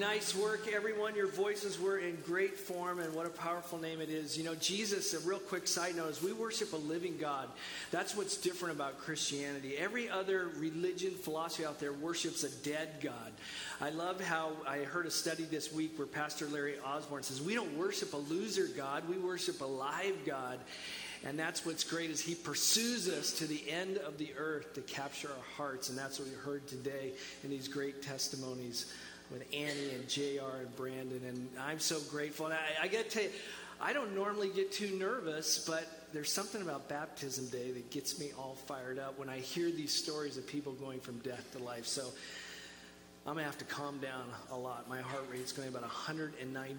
Nice work, everyone. Your voices were in great form, and what a powerful name it is. You know, Jesus, a real quick side note, is we worship a living God. That's what's different about Christianity. Every other religion, philosophy out there worships a dead God. I love how I heard a study this week where Pastor Larry Osborne says, we don't worship a loser God, we worship a live God. And that's what's great is he pursues us to the end of the earth to capture our hearts. And that's what we heard today in these great testimonies with Annie and JR and Brandon. And I'm so grateful. And I got to tell you, I don't normally get too nervous, but there's something about baptism day that gets me all fired up when I hear these stories of people going from death to life. So I'm going to have to calm down a lot. My heart rate's going about 190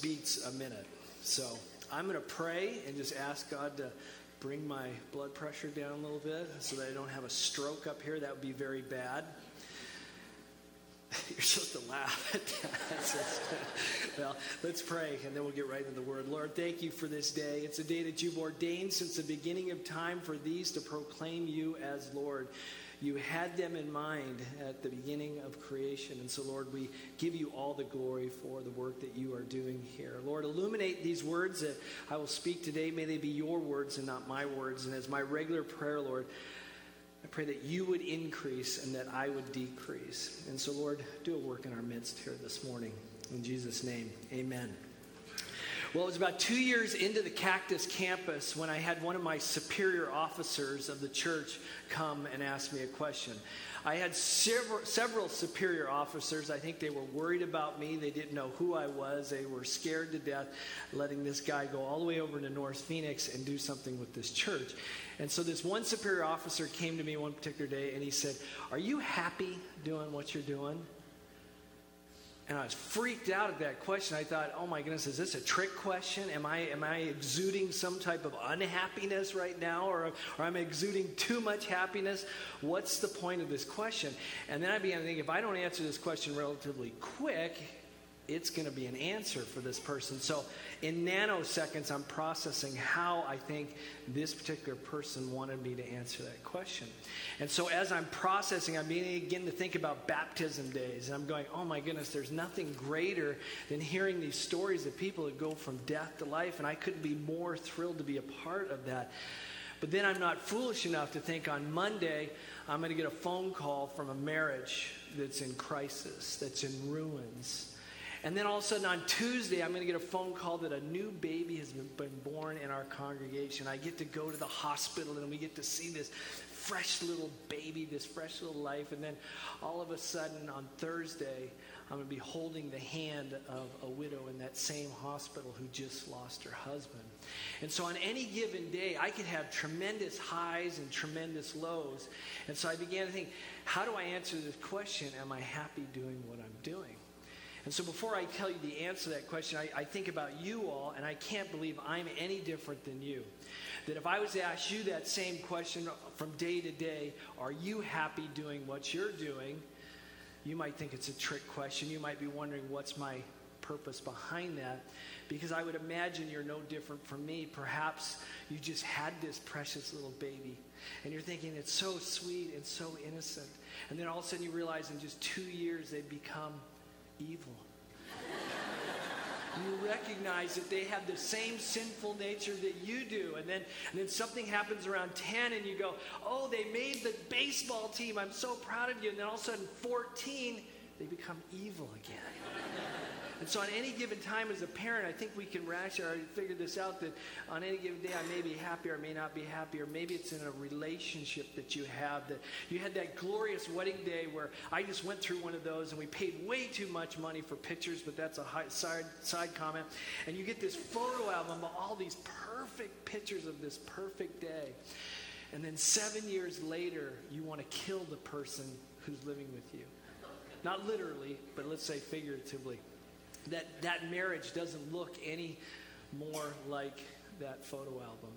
beats a minute. So I'm going to pray and just ask God to bring my blood pressure down a little bit so that I don't have a stroke up here. That would be very bad. You're supposed to laugh at that. Well, let's pray, and then we'll get right into the Word. Lord, thank you for this day. It's a day that you've ordained since the beginning of time for these to proclaim you as Lord. You had them in mind at the beginning of creation. And so, Lord, we give you all the glory for the work that you are doing here. Lord, illuminate these words that I will speak today. May they be your words and not my words. And as my regular prayer, Lord, I pray that you would increase and that I would decrease. And so, Lord, do a work in our midst here this morning. In Jesus' name, amen. Well, it was about 2 years into the Cactus Campus when I had one of my superior officers of the church come and ask me a question. I had several superior officers. I think they were worried about me. They didn't know who I was. They were scared to death letting this guy go all the way over to North Phoenix and do something with this church. And so this one superior officer came to me one particular day and he said, "Are you happy doing what you're doing?" And I was freaked out at that question. I thought, oh my goodness, is this a trick question? Am I exuding some type of unhappiness right now? Or am I exuding too much happiness? What's the point of this question? And then I began to think, if I don't answer this question relatively quick, it's going to be an answer for this person. So in nanoseconds, I'm processing how I think this particular person wanted me to answer that question. And so as I'm processing, I'm beginning to think about baptism days. And I'm going, oh my goodness, there's nothing greater than hearing these stories of people that go from death to life. And I couldn't be more thrilled to be a part of that. But then I'm not foolish enough to think on Monday, I'm going to get a phone call from a marriage that's in crisis, that's in ruins. And then all of a sudden on Tuesday, I'm going to get a phone call that a new baby has been born in our congregation. I get to go to the hospital and we get to see this fresh little baby, this fresh little life. And then all of a sudden on Thursday, I'm going to be holding the hand of a widow in that same hospital who just lost her husband. And so on any given day, I could have tremendous highs and tremendous lows. And so I began to think, how do I answer this question? Am I happy doing what I'm doing? And so before I tell you the answer to that question, I think about you all, and I can't believe I'm any different than you. That if I was to ask you that same question from day to day, are you happy doing what you're doing? You might think it's a trick question. You might be wondering, what's my purpose behind that? Because I would imagine you're no different from me. Perhaps you just had this precious little baby, and you're thinking it's so sweet and so innocent. And then all of a sudden you realize in just 2 years they've become evil. You recognize that they have the same sinful nature that you do. And then something happens around 10 and you go, oh, they made the baseball team. I'm so proud of you. And then all of a sudden, 14, they become evil again. And so on any given time as a parent, I think we can rationally figure this out, that on any given day I may be happy or I may not be happy, or maybe it's in a relationship that you have. That you had that glorious wedding day where I just went through one of those and we paid way too much money for pictures, but that's a side comment. And you get this photo album of all these perfect pictures of this perfect day. And then 7 years later, you want to kill the person who's living with you. Not literally, but let's say figuratively. That marriage doesn't look any more like that photo album.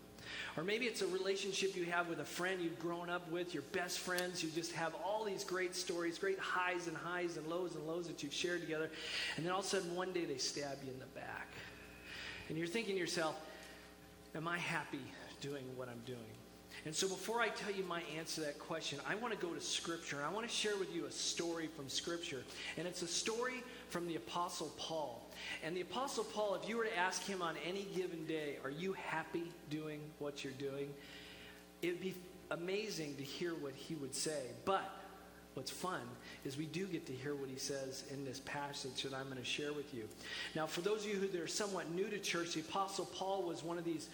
Or maybe it's a relationship you have with a friend you've grown up with, your best friends. You just have all these great stories, great highs and lows that you've shared together. And then all of a sudden one day they stab you in the back. And you're thinking to yourself, am I happy doing what I'm doing? And so before I tell you my answer to that question, I want to go to Scripture. I want to share with you a story from Scripture. And it's a story from the Apostle Paul. And the Apostle Paul, if you were to ask him on any given day, are you happy doing what you're doing? It'd be amazing to hear what he would say. But what's fun is we do get to hear what he says in this passage that I'm going to share with you. Now, for those of you who are somewhat new to church, the Apostle Paul was one of these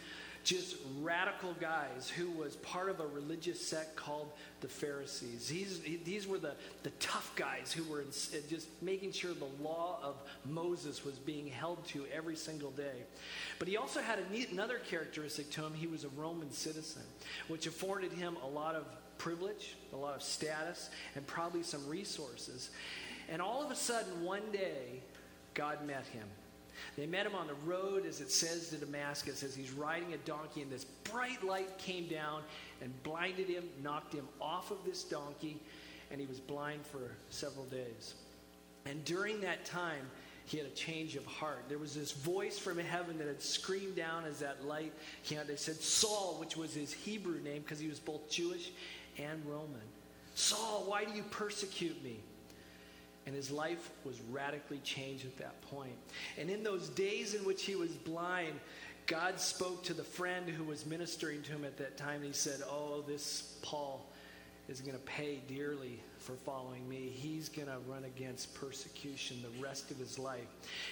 just radical guys who was part of a religious sect called the Pharisees. These were the tough guys who were just making sure the law of Moses was being held to every single day. But he also had another characteristic to him. He was a Roman citizen, which afforded him a lot of privilege, a lot of status, and probably some resources. And all of a sudden, one day, God met him. They met him on the road, as it says, to Damascus, as he's riding a donkey, and this bright light came down and blinded him, knocked him off of this donkey, and he was blind for several days. And during that time, he had a change of heart. There was this voice from heaven that had screamed down as that light came out. They said, Saul, which was his Hebrew name because he was both Jewish and Roman. Saul, why do you persecute me? And his life was radically changed at that point. And in those days in which he was blind, God spoke to the friend who was ministering to him at that time. And he said, oh, this Paul is going to pay dearly for following me. He's going to run against persecution the rest of his life.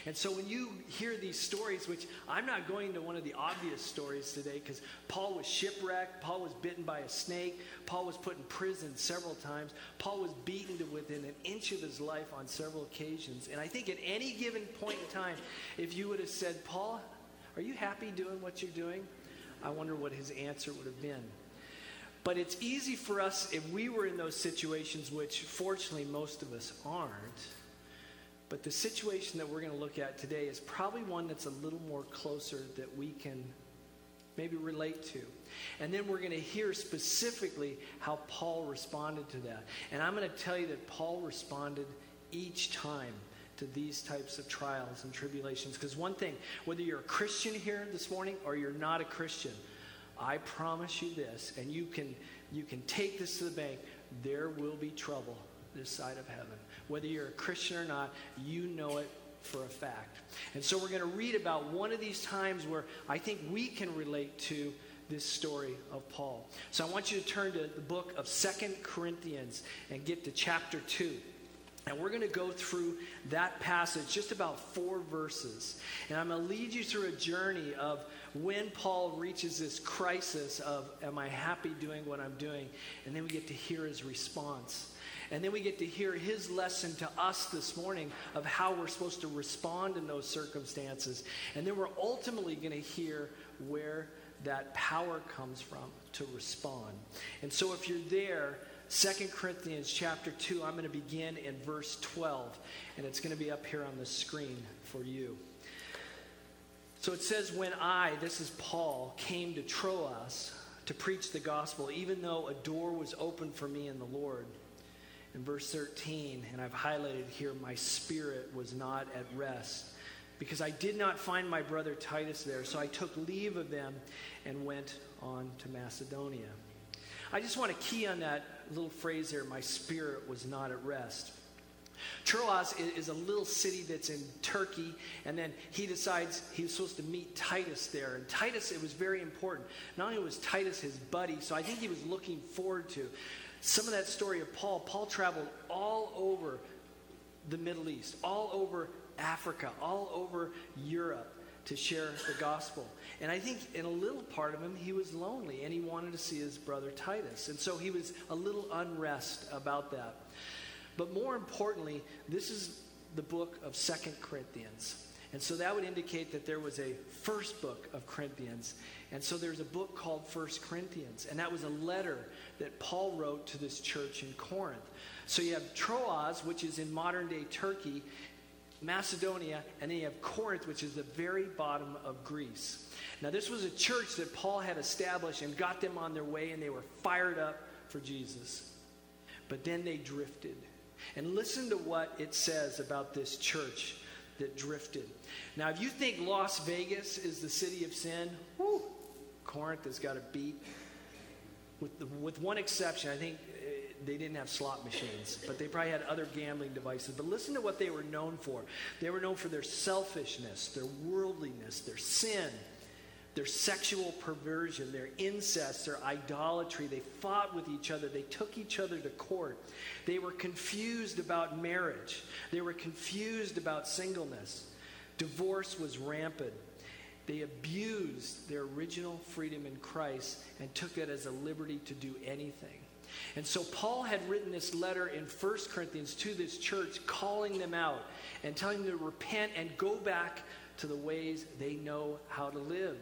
And so when you hear these stories, which I'm not going to one of the obvious stories today, because Paul was shipwrecked, Paul was bitten by a snake, Paul was put in prison several times, Paul was beaten to within an inch of his life on several occasions. And I think at any given point in time, if you would have said, Paul, are you happy doing what you're doing? I wonder what his answer would have been. But it's easy for us, if we were in those situations, which fortunately most of us aren't, but the situation that we're going to look at today is probably one that's a little more closer that we can maybe relate to. And then we're going to hear specifically how Paul responded to that. And I'm going to tell you that Paul responded each time to these types of trials and tribulations. Because one thing, whether you're a Christian here this morning or you're not a Christian, I promise you this, and you can take this to the bank, there will be trouble this side of heaven. Whether you're a Christian or not, you know it for a fact. And so we're going to read about one of these times where I think we can relate to this story of Paul. So I want you to turn to the book of 2 Corinthians and get to chapter 2. And we're going to go through that passage, just about 4 verses. And I'm going to lead you through a journey of when Paul reaches this crisis of, am I happy doing what I'm doing? And then we get to hear his response. And then we get to hear his lesson to us this morning of how we're supposed to respond in those circumstances. And then we're ultimately going to hear where that power comes from to respond. And so if you're there, 2 Corinthians chapter 2, I'm going to begin in verse 12, and it's going to be up here on the screen for you. So it says, when I, this is Paul, came to Troas to preach the gospel, even though a door was opened for me in the Lord. In verse 13, and I've highlighted here, my spirit was not at rest, because I did not find my brother Titus there, so I took leave of them and went on to Macedonia. I just want to key on that little phrase there, my spirit was not at rest. Troas is a little city that's in Turkey, and then he decides he was supposed to meet Titus there. And Titus, it was very important. Not only was Titus his buddy, so I think he was looking forward to some of that story of Paul. Paul traveled all over the Middle East, all over Africa, all over Europe, to share the gospel. And I think in a little part of him, he was lonely, and he wanted to see his brother Titus. And so he was a little unrest about that. But more importantly, this is the book of 2 Corinthians. And so that would indicate that there was a first book of Corinthians. And so there's a book called 1 Corinthians. And that was a letter that Paul wrote to this church in Corinth. So you have Troas, which is in modern-day Turkey, Macedonia, and then you have Corinth, which is the very bottom of Greece. Now, this was a church that Paul had established and got them on their way, and they were fired up for Jesus. But then they drifted. And listen to what it says about this church that drifted. Now, if you think Las Vegas is the city of sin, whoo, Corinth has got to beat. with one exception. I think they didn't have slot machines, but they probably had other gambling devices. But listen to what they were known for. They were known for their selfishness, their worldliness, their sin, their sexual perversion, their incest, their idolatry. They fought with each other. They took each other to court. They were confused about marriage. They were confused about singleness. Divorce was rampant. They abused their original freedom in Christ and took it as a liberty to do anything. And so Paul had written this letter in 1 Corinthians to this church, calling them out and telling them to repent and go back to the ways they know how to live.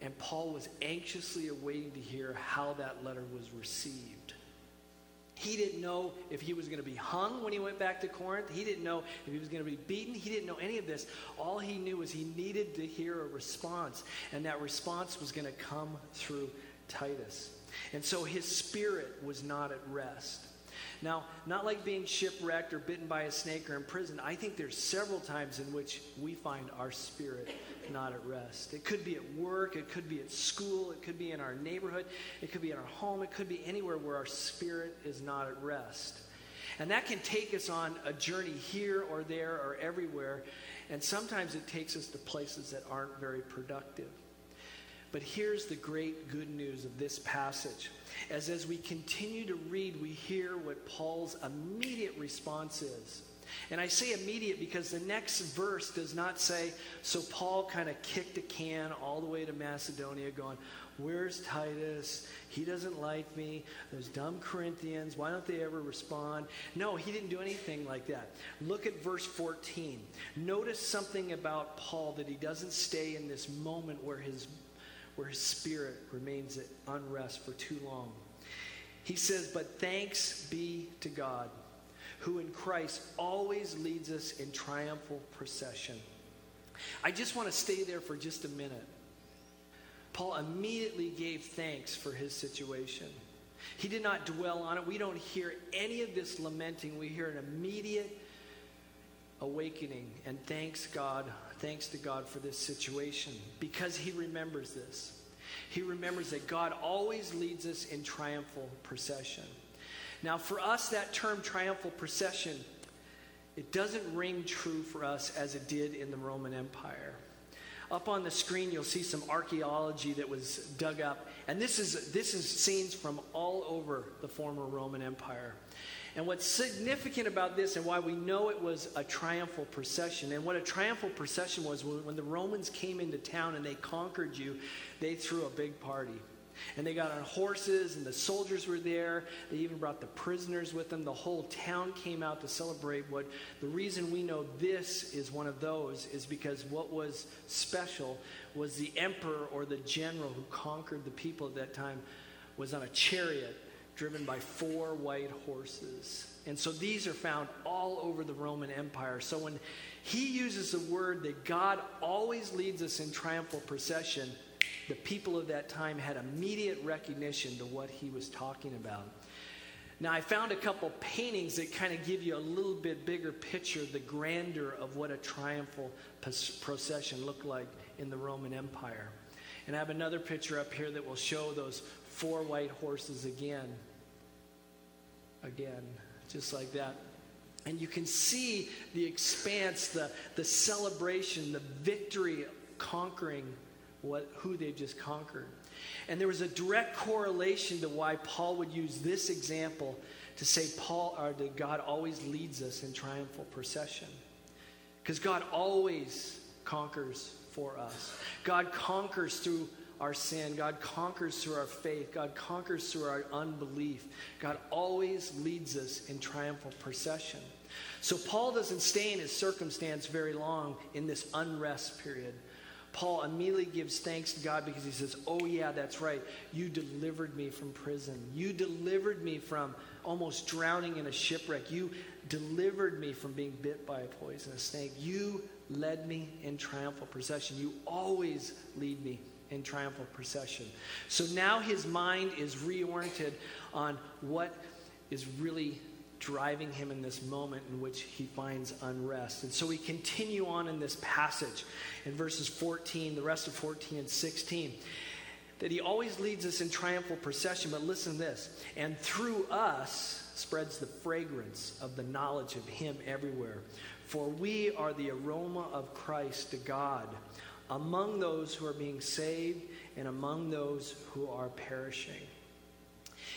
And Paul was anxiously awaiting to hear how that letter was received. He didn't know if he was going to be hung when he went back to Corinth. He didn't know if he was going to be beaten. He didn't know any of this. All he knew was he needed to hear a response, and that response was going to come through Titus. And so his spirit was not at rest. Now, not like being shipwrecked or bitten by a snake or in prison. I think there's several times in which we find our spirit not at rest. It could be at work. It could be at school. It could be in our neighborhood. It could be in our home. It could be anywhere where our spirit is not at rest. And that can take us on a journey here or there or everywhere. And sometimes it takes us to places that aren't very productive. But here's the great good news of this passage. As we continue to read, we hear what Paul's immediate response is. And I say immediate because the next verse does not say, so Paul kind of kicked a can all the way to Macedonia going, where's Titus? He doesn't like me. Those dumb Corinthians, why don't they ever respond? No, he didn't do anything like that. Look at verse 14. Notice something about Paul, that he doesn't stay in this moment where his spirit remains at unrest for too long. He says, but thanks be to God, who in Christ always leads us in triumphal procession. I just want to stay there for just a minute. Paul immediately gave thanks for his situation. He did not dwell on it. We don't hear any of this lamenting. We hear an immediate awakening and thanks to God for this situation, because he remembers this. He remembers that God always leads us in triumphal procession. Now for us, that term triumphal procession, it doesn't ring true for us as it did in the Roman Empire. Up on the screen you'll see some archaeology that was dug up, and this is scenes from all over the former Roman Empire. And what's significant about this, and why we know it was a triumphal procession, and what a triumphal procession was, when the Romans came into town and they conquered you, they threw a big party. And they got on horses, and the soldiers were there. They even brought the prisoners with them. The whole town came out to celebrate. What the reason we know this is one of those is because what was special was the emperor or the general who conquered the people at that time was on a chariot driven by 4 white horses. And so these are found all over the Roman Empire. So when he uses the word that God always leads us in triumphal procession, the people of that time had immediate recognition to what he was talking about. Now, I found a couple paintings that kind of give you a little bit bigger picture, the grandeur of what a triumphal procession looked like in the Roman Empire. And I have another picture up here that will show those 4 white horses again, just like that. And you can see the expanse, the celebration, the victory, conquering who they've just conquered. And there was a direct correlation to why Paul would use this example to say that God always leads us in triumphal procession, because God always conquers for us. God conquers through our sin. God conquers through our faith. God conquers through our unbelief. God always leads us in triumphal procession. So Paul doesn't stay in his circumstance very long in this unrest period. Paul immediately gives thanks to God, because he says, oh yeah, that's right. You delivered me from prison. You delivered me from almost drowning in a shipwreck. You delivered me from being bit by a poisonous snake. You led me in triumphal procession. You always lead me in triumphal procession. So now his mind is reoriented on what is really driving him in this moment in which he finds unrest. And so we continue on in this passage in verses 14, the rest of 14 and 16. that he always leads us in triumphal procession. But listen to this. And through us spreads the fragrance of the knowledge of him everywhere. For we are the aroma of Christ to God among those who are being saved and among those who are perishing.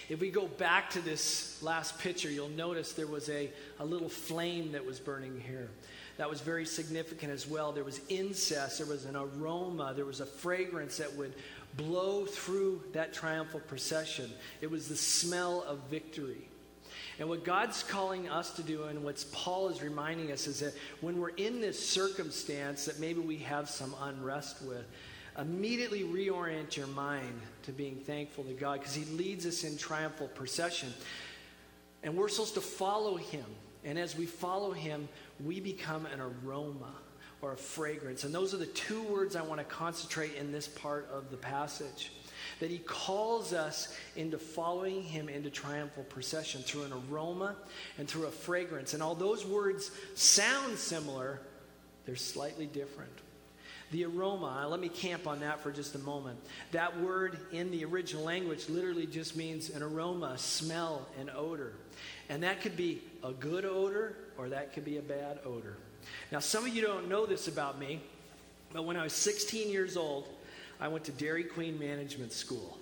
If we go back to this last picture, you'll notice there was a little flame that was burning here. That was very significant as well. There was incense, there was an aroma, there was a fragrance that would blow through that triumphal procession. It was the smell of victory. And what God's calling us to do, and what Paul is reminding us, is that when we're in this circumstance that maybe we have some unrest with, immediately reorient your mind to being thankful to God, because he leads us in triumphal procession. And we're supposed to follow him. And as we follow him, we become an aroma or a fragrance. And those are the two words I want to concentrate in this part of the passage. That he calls us into following him into triumphal procession through an aroma and through a fragrance. And all those words sound similar, they're slightly different. The aroma, let me camp on that for just a moment. That word in the original language literally just means an aroma, smell, and odor. And that could be a good odor or that could be a bad odor. Now, some of you don't know this about me, but when I was 16 years old, I went to Dairy Queen Management School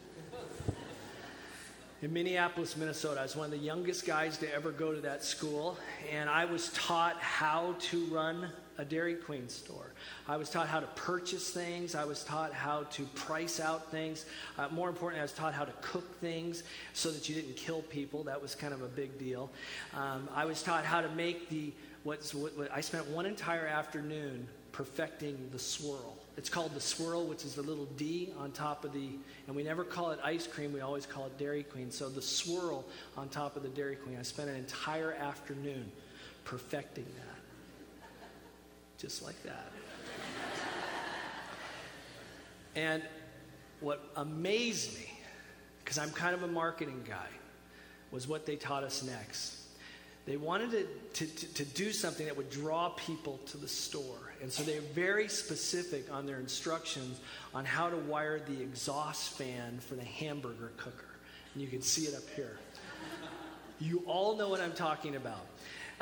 in Minneapolis, Minnesota. I was one of the youngest guys to ever go to that school, and I was taught how to run a Dairy Queen store. I was taught how to purchase things. I was taught how to price out things. More importantly, I was taught how to cook things so that you didn't kill people. That was kind of a big deal. I was taught how to make I spent one entire afternoon perfecting the swirl. It's called the swirl, which is the little D on top of the, and we never call it ice cream, we always call it Dairy Queen. So the swirl on top of the Dairy Queen, I spent an entire afternoon perfecting that. Just like that. And what amazed me, because I'm kind of a marketing guy, was what they taught us next. They wanted to do something that would draw people to the store. And so they're very specific on their instructions on how to wire the exhaust fan for the hamburger cooker. And you can see it up here. You all know what I'm talking about.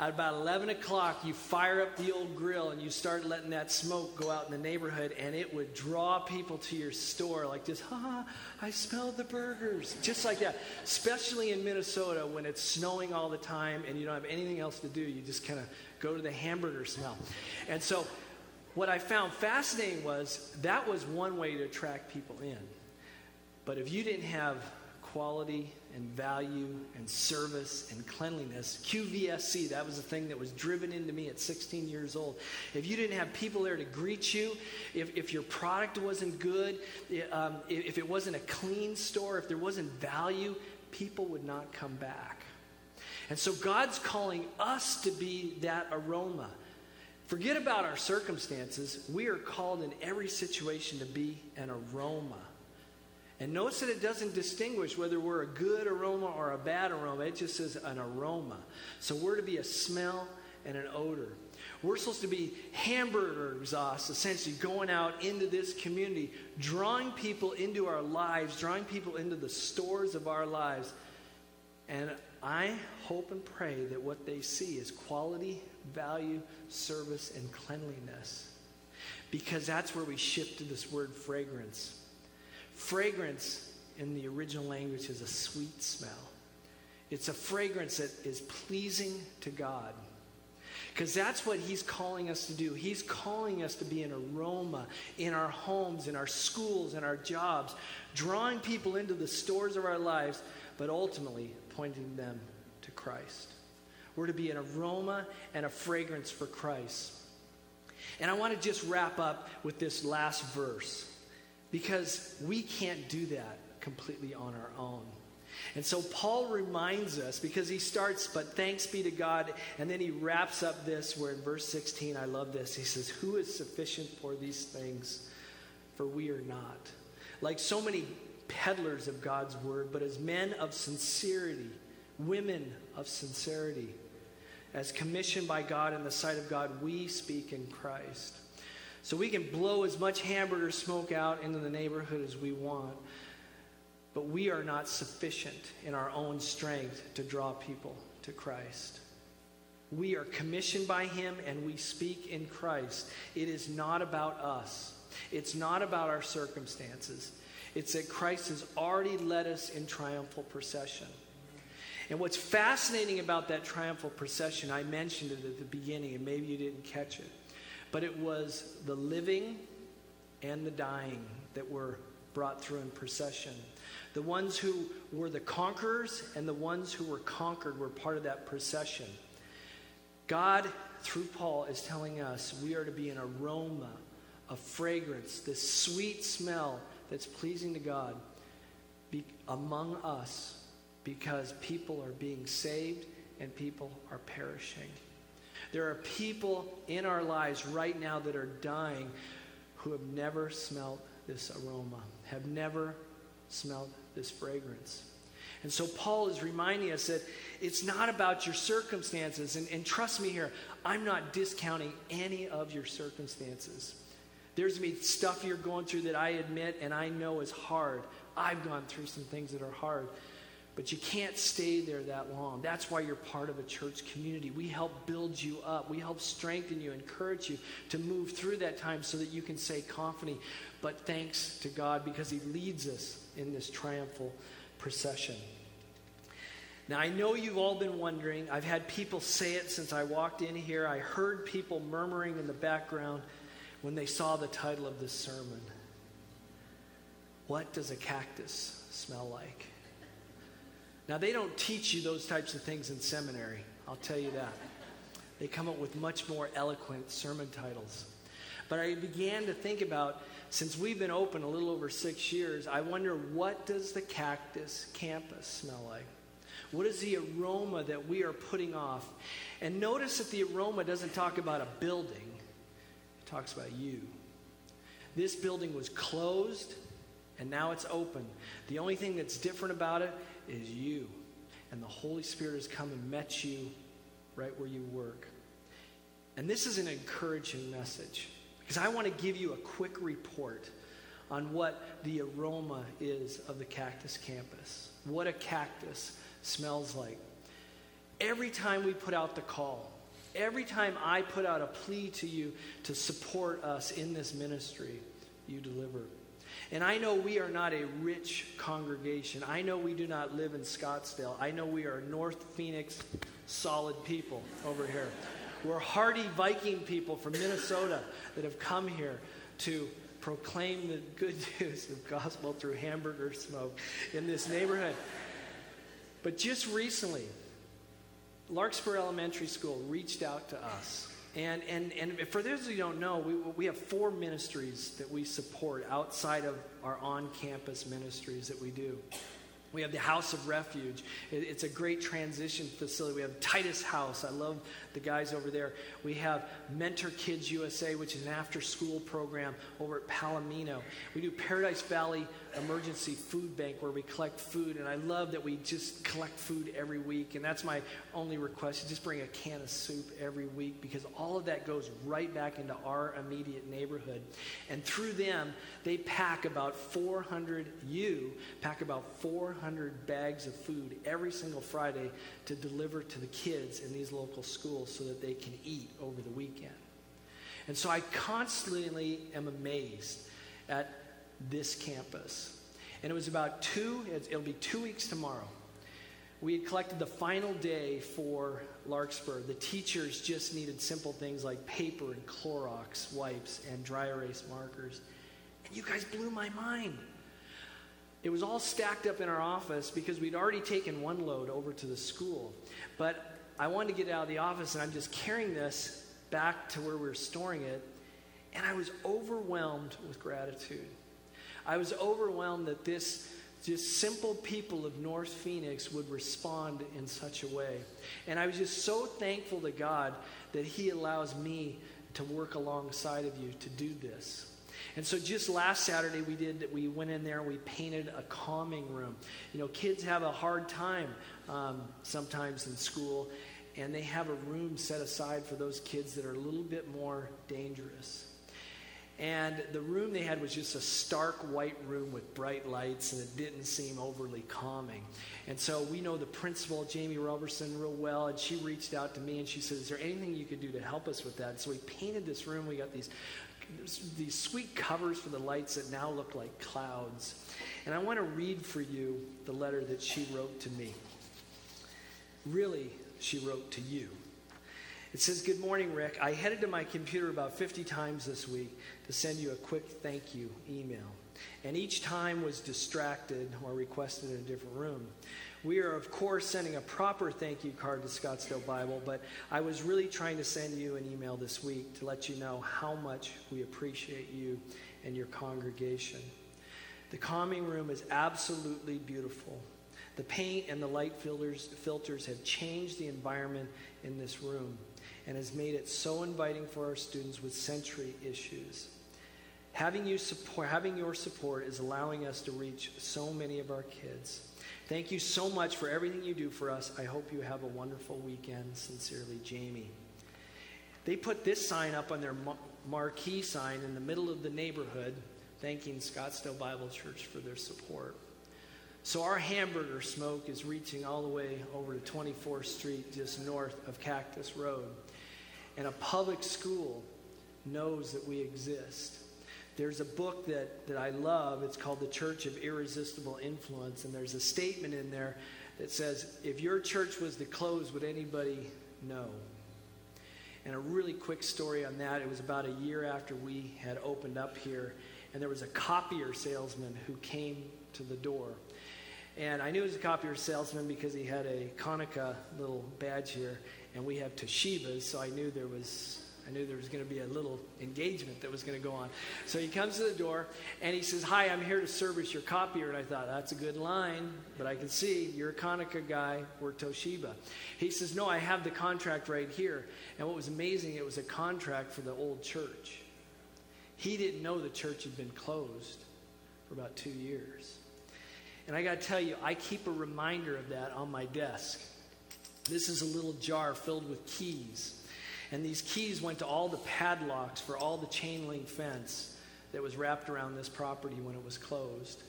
At about 11 o'clock, you fire up the old grill and you start letting that smoke go out in the neighborhood, and it would draw people to your store like this, I smelled the burgers, just like that. Especially in Minnesota when it's snowing all the time and you don't have anything else to do. You just kind of go to the hamburger smell. And so what I found fascinating was that was one way to attract people in. But if you didn't have quality and value and service and cleanliness, QVSC, that was the thing that was driven into me at 16 years old. If you didn't have people there to greet you, if your product wasn't good, if it wasn't a clean store, if there wasn't value, people would not come back. And so God's calling us to be that aroma. Forget about our circumstances. We are called in every situation to be an aroma. And notice that it doesn't distinguish whether we're a good aroma or a bad aroma. It just says an aroma. So we're to be a smell and an odor. We're supposed to be hamburger exhaust, essentially going out into this community, drawing people into our lives, drawing people into the stores of our lives. And I hope and pray that what they see is quality, value, service, and cleanliness. Because that's where we shift to this word fragrance. Fragrance in the original language is a sweet smell. It's a fragrance that is pleasing to God. Because that's what he's calling us to do. He's calling us to be an aroma in our homes, in our schools, in our jobs, drawing people into the stores of our lives, but ultimately pointing them to Christ. We're to be an aroma and a fragrance for Christ. And I want to just wrap up with this last verse. Because we can't do that completely on our own. And so Paul reminds us, because he starts, but thanks be to God, and then he wraps up this, where in verse 16, I love this, he says, who is sufficient for these things? For we are not. Like so many peddlers of God's word, but as men of sincerity, women of sincerity, as commissioned by God in the sight of God, we speak in Christ. So we can blow as much hamburger smoke out into the neighborhood as we want. But we are not sufficient in our own strength to draw people to Christ. We are commissioned by Him and we speak in Christ. It is not about us. It's not about our circumstances. It's that Christ has already led us in triumphal procession. And what's fascinating about that triumphal procession, I mentioned it at the beginning and maybe you didn't catch it, but it was the living and the dying that were brought through in procession. The ones who were the conquerors and the ones who were conquered were part of that procession. God, through Paul, is telling us we are to be an aroma, a fragrance, this sweet smell that's pleasing to God among us, because people are being saved and people are perishing. There are people in our lives right now that are dying who have never smelled this aroma, have never smelled this fragrance. And so Paul is reminding us that it's not about your circumstances. And trust me here, I'm not discounting any of your circumstances. There's going to be stuff you're going through that I admit and I know is hard. I've gone through some things that are hard. But you can't stay there that long. That's why you're part of a church community. We help build you up. We help strengthen you, encourage you to move through that time so that you can say confidently, but thanks to God because He leads us in this triumphal procession. Now, I know you've all been wondering. I've had people say it since I walked in here. I heard people murmuring in the background when they saw the title of this sermon. What does a cactus smell like? Now, they don't teach you those types of things in seminary, I'll tell you that. They come up with much more eloquent sermon titles. But I began to think about, since we've been open a little over 6 years, I wonder, what does the Cactus Campus smell like? What is the aroma that we are putting off? And notice that the aroma doesn't talk about a building. It talks about you. This building was closed, and now it's open. The only thing that's different about it is you, and the Holy Spirit has come and met you right where you work. And this is an encouraging message, because I want to give you a quick report on what the aroma is of the Cactus Campus, what a cactus smells like. Every time we put out the call, every time I put out a plea to you to support us in this ministry, you deliver. And I know we are not a rich congregation. I know we do not live in Scottsdale. I know we are North Phoenix solid people over here. We're hardy Viking people from Minnesota that have come here to proclaim the good news of gospel through hamburger smoke in this neighborhood. But just recently, Larkspur Elementary School reached out to us. And for those who don't know, we have 4 ministries that we support outside of our on-campus ministries that we do. We have the House of Refuge. It's a great transition facility. We have Titus House. I love the guys over there. We have Mentor Kids USA, which is an after-school program over at Palomino. We do Paradise Valley Emergency Food Bank, where we collect food. And I love that we just collect food every week. And that's my only request, is just bring a can of soup every week, because all of that goes right back into our immediate neighborhood. And through them, they pack about 400 bags of food every single Friday to deliver to the kids in these local schools so that they can eat over the weekend. And so I constantly am amazed at this campus. And it was about it'll be 2 weeks tomorrow. We had collected the final day for Larkspur. The teachers just needed simple things like paper and Clorox wipes and dry erase markers. And you guys blew my mind. It was all stacked up in our office because we'd already taken one load over to the school. But I wanted to get out of the office, and I'm just carrying this back to where we were storing it. And I was overwhelmed with gratitude. I was overwhelmed that this just simple people of North Phoenix would respond in such a way. And I was just so thankful to God that He allows me to work alongside of you to do this. And so just last Saturday we went in there and we painted a calming room. You know, kids have a hard time sometimes in school, and they have a room set aside for those kids that are a little bit more dangerous. And the room they had was just a stark white room with bright lights, and it didn't seem overly calming. And so we know the principal, Jamie Roberson, real well, and she reached out to me, and she said, is there anything you could do to help us with that? And so we painted this room. We got these sweet covers for the lights that now look like clouds. And I want to read for you the letter that she wrote to me. Really, she wrote to you. It says, good morning, Rick. I headed to my computer about 50 times this week to send you a quick thank you email, and each time was distracted or requested in a different room. We are, of course, sending a proper thank you card to Scottsdale Bible, but I was really trying to send you an email this week to let you know how much we appreciate you and your congregation. The calming room is absolutely beautiful. The paint and the light filters have changed the environment in this room and has made it so inviting for our students with sensory issues. Having your support is allowing us to reach so many of our kids. Thank you so much for everything you do for us. I hope you have a wonderful weekend. Sincerely, Jamie. They put this sign up on their marquee sign in the middle of the neighborhood, thanking Scottsdale Bible Church for their support. So our hamburger smoke is reaching all the way over to 24th Street, just north of Cactus Road. And a public school knows that we exist. There's a book that I love. It's called The Church of Irresistible Influence. And there's a statement in there that says, if your church was to close, would anybody know? And a really quick story on that. It was about a year after we had opened up here. And there was a copier salesman who came to the door. And I knew he was a copier salesman because he had a Konica little badge here, and we have Toshibas, so I knew there was going to be a little engagement that was going to go on. So he comes to the door, and he says, hi, I'm here to service your copier. And I thought, that's a good line, but I can see you're a Konica guy, we're Toshiba. He says, no, I have the contract right here. And what was amazing, it was a contract for the old church. He didn't know the church had been closed for about 2 years. And I got to tell you, I keep a reminder of that on my desk. This is a little jar filled with keys. And these keys went to all the padlocks for all the chain link fence that was wrapped around this property when it was closed.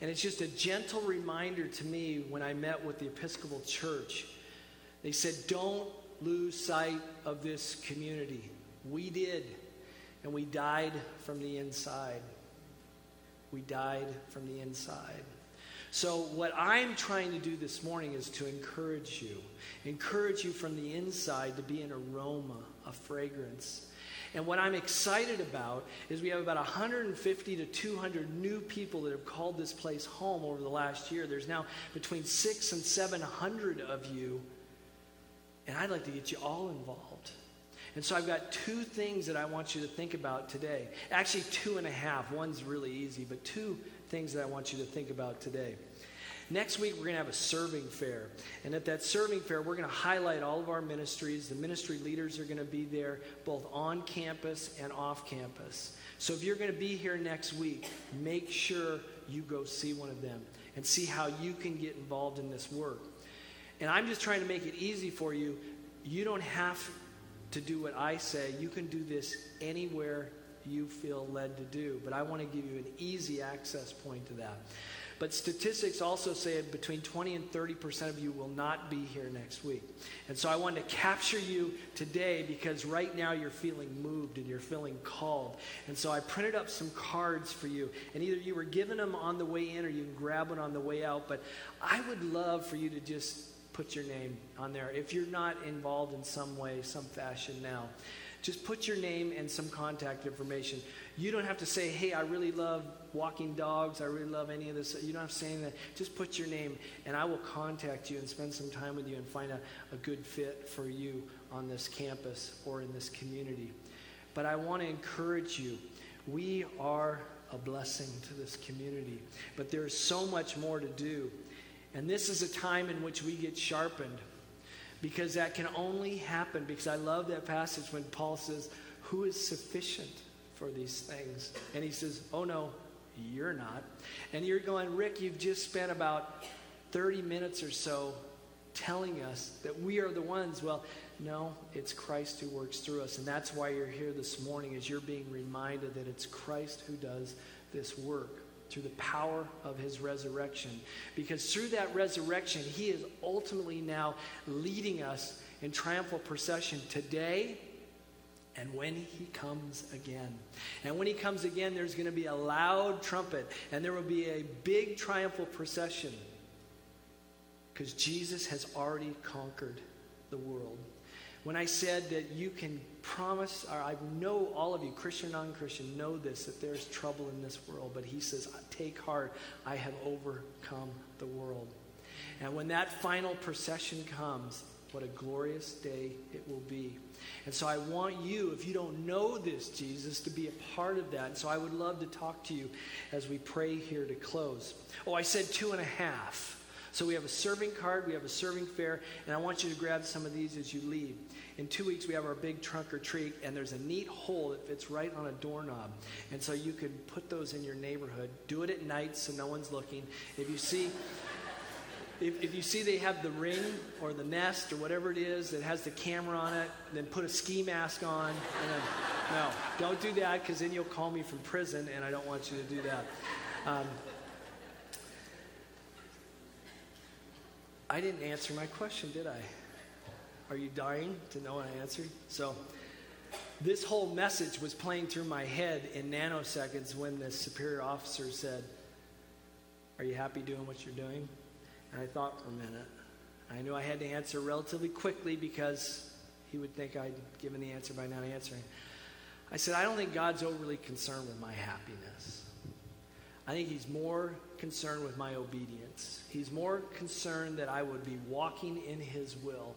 And it's just a gentle reminder to me when I met with the Episcopal Church. They said, don't lose sight of this community. We did. And we died from the inside. We died from the inside. So what I'm trying to do this morning is to encourage you from the inside to be an aroma, a fragrance. And what I'm excited about is we have about 150 to 200 new people that have called this place home over the last year. There's now between 600 and 700 of you, and I'd like to get you all involved. And so I've got two things that I want you to think about today. Actually, 2.5. One's really easy, but two things that I want you to think about today. Next week, we're going to have a serving fair. And at that serving fair, we're going to highlight all of our ministries. The ministry leaders are going to be there, both on campus and off campus. So if you're going to be here next week, make sure you go see one of them and see how you can get involved in this work. And I'm just trying to make it easy for you. You don't have to do what I say. You can do this anywhere you feel led to do, but I want to give you an easy access point to that. But statistics also say between 20 and 30% of you will not be here next week. And so I want to capture you today because right now you're feeling moved and you're feeling called. And so I printed up some cards for you. And either you were given them on the way in or you can grab one on the way out. But I would love for you to just put your name on there. If you're not involved in some way, some fashion now, just put your name and some contact information. You don't have to say, hey, I really love walking dogs. I really love any of this. You don't have to say anything. Just put your name, and I will contact you and spend some time with you and find a good fit for you on this campus or in this community. But I want to encourage you. We are a blessing to this community. But there is so much more to do. And this is a time in which we get sharpened. Because that can only happen, because I love that passage when Paul says, who is sufficient for these things? And he says, oh no, you're not. And you're going, Rick, you've just spent about 30 minutes or so telling us that we are the ones. Well, no, it's Christ who works through us. And that's why you're here this morning, is you're being reminded that it's Christ who does this work through the power of his resurrection. Because through that resurrection, he is ultimately now leading us in triumphal procession today and when he comes again. And when he comes again, there's going to be a loud trumpet, and there will be a big triumphal procession, because Jesus has already conquered the world. When I said that you can promise, or I know all of you, Christian, non-Christian, know this, that there's trouble in this world. But he says, take heart, I have overcome the world. And when that final procession comes, what a glorious day it will be. And so I want you, if you don't know this Jesus, to be a part of that. And so I would love to talk to you as we pray here to close. Oh, I said 2.5. So we have a serving card, we have a serving fare, and I want you to grab some of these as you leave. In 2 weeks, we have our big trunk or treat, and there's a neat hole that fits right on a doorknob. And so you can put those in your neighborhood. Do it at night so no one's looking. If you see... If you see they have the ring or the nest or whatever it is that has the camera on it, then put a ski mask on. And then, no, don't do that, because then you'll call me from prison, and I don't want you to do that. I didn't answer my question, did I? Are you dying to know what I answered? So this whole message was playing through my head in nanoseconds when the superior officer said, "Are you happy doing what you're doing?" And I thought for a minute. I knew I had to answer relatively quickly, because he would think I'd given the answer by not answering. I said, I don't think God's overly concerned with my happiness. I think he's more concerned with my obedience. He's more concerned that I would be walking in his will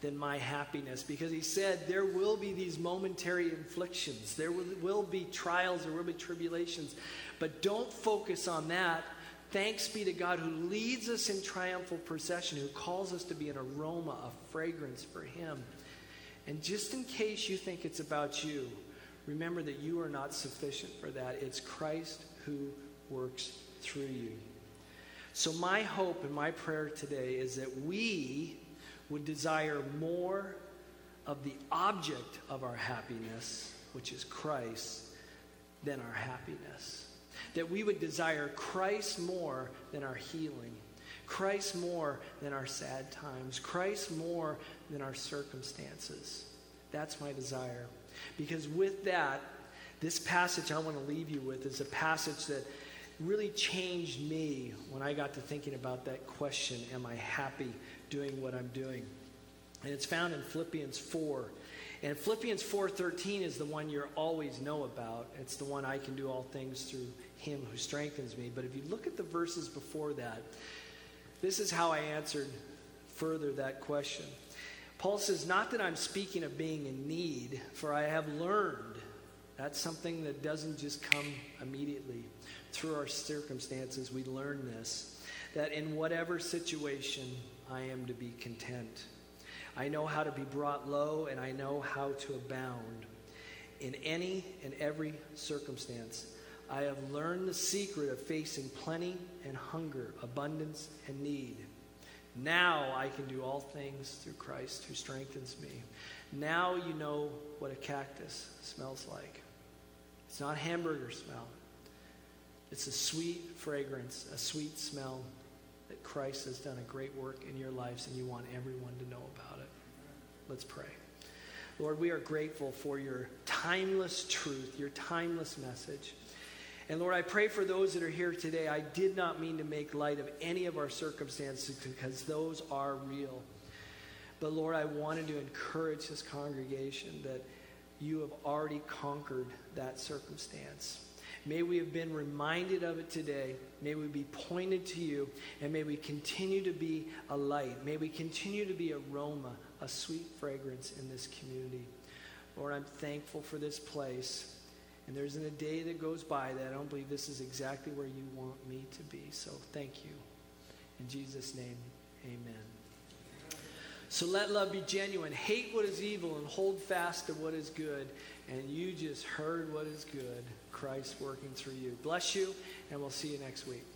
than my happiness. Because he said there will be these momentary afflictions. There will be trials. There will be tribulations. But don't focus on that. Thanks be to God who leads us in triumphal procession, who calls us to be an aroma of fragrance for him. And just in case you think it's about you, remember that you are not sufficient for that. It's Christ who works through you. So my hope and my prayer today is that we would desire more of the object of our happiness, which is Christ, than our happiness. That we would desire Christ more than our healing, Christ more than our sad times, Christ more than our circumstances. That's my desire. Because with that, this passage I want to leave you with is a passage that really changed me when I got to thinking about that question, am I happy doing what I'm doing? And it's found in Philippians 4. And Philippians 4:13 is the one you always know about. It's the one, I can do all things through him who strengthens me. But if you look at the verses before that, this is how I answered further that question. Paul says, not that I'm speaking of being in need, for I have learned. That's something that doesn't just come immediately. Through our circumstances, we learn this, that in whatever situation, I am to be content. I know how to be brought low, and I know how to abound. In any and every circumstance, I have learned the secret of facing plenty and hunger, abundance and need. Now I can do all things through Christ who strengthens me. Now you know what a cactus smells like. It's not hamburger smell. It's a sweet fragrance, a sweet smell that Christ has done a great work in your lives, and you want everyone to know about it. Let's pray. Lord, we are grateful for your timeless truth, your timeless message. And Lord, I pray for those that are here today. I did not mean to make light of any of our circumstances, because those are real. But Lord, I wanted to encourage this congregation that you have already conquered that circumstance. May we have been reminded of it today. May we be pointed to you. And may we continue to be a light. May we continue to be aroma, a sweet fragrance in this community. Lord, I'm thankful for this place. And there isn't a day that goes by that I don't believe this is exactly where you want me to be. So thank you. In Jesus' name, amen. So let love be genuine. Hate what is evil and hold fast to what is good. And you just heard what is good. Christ working through you. Bless you, and we'll see you next week.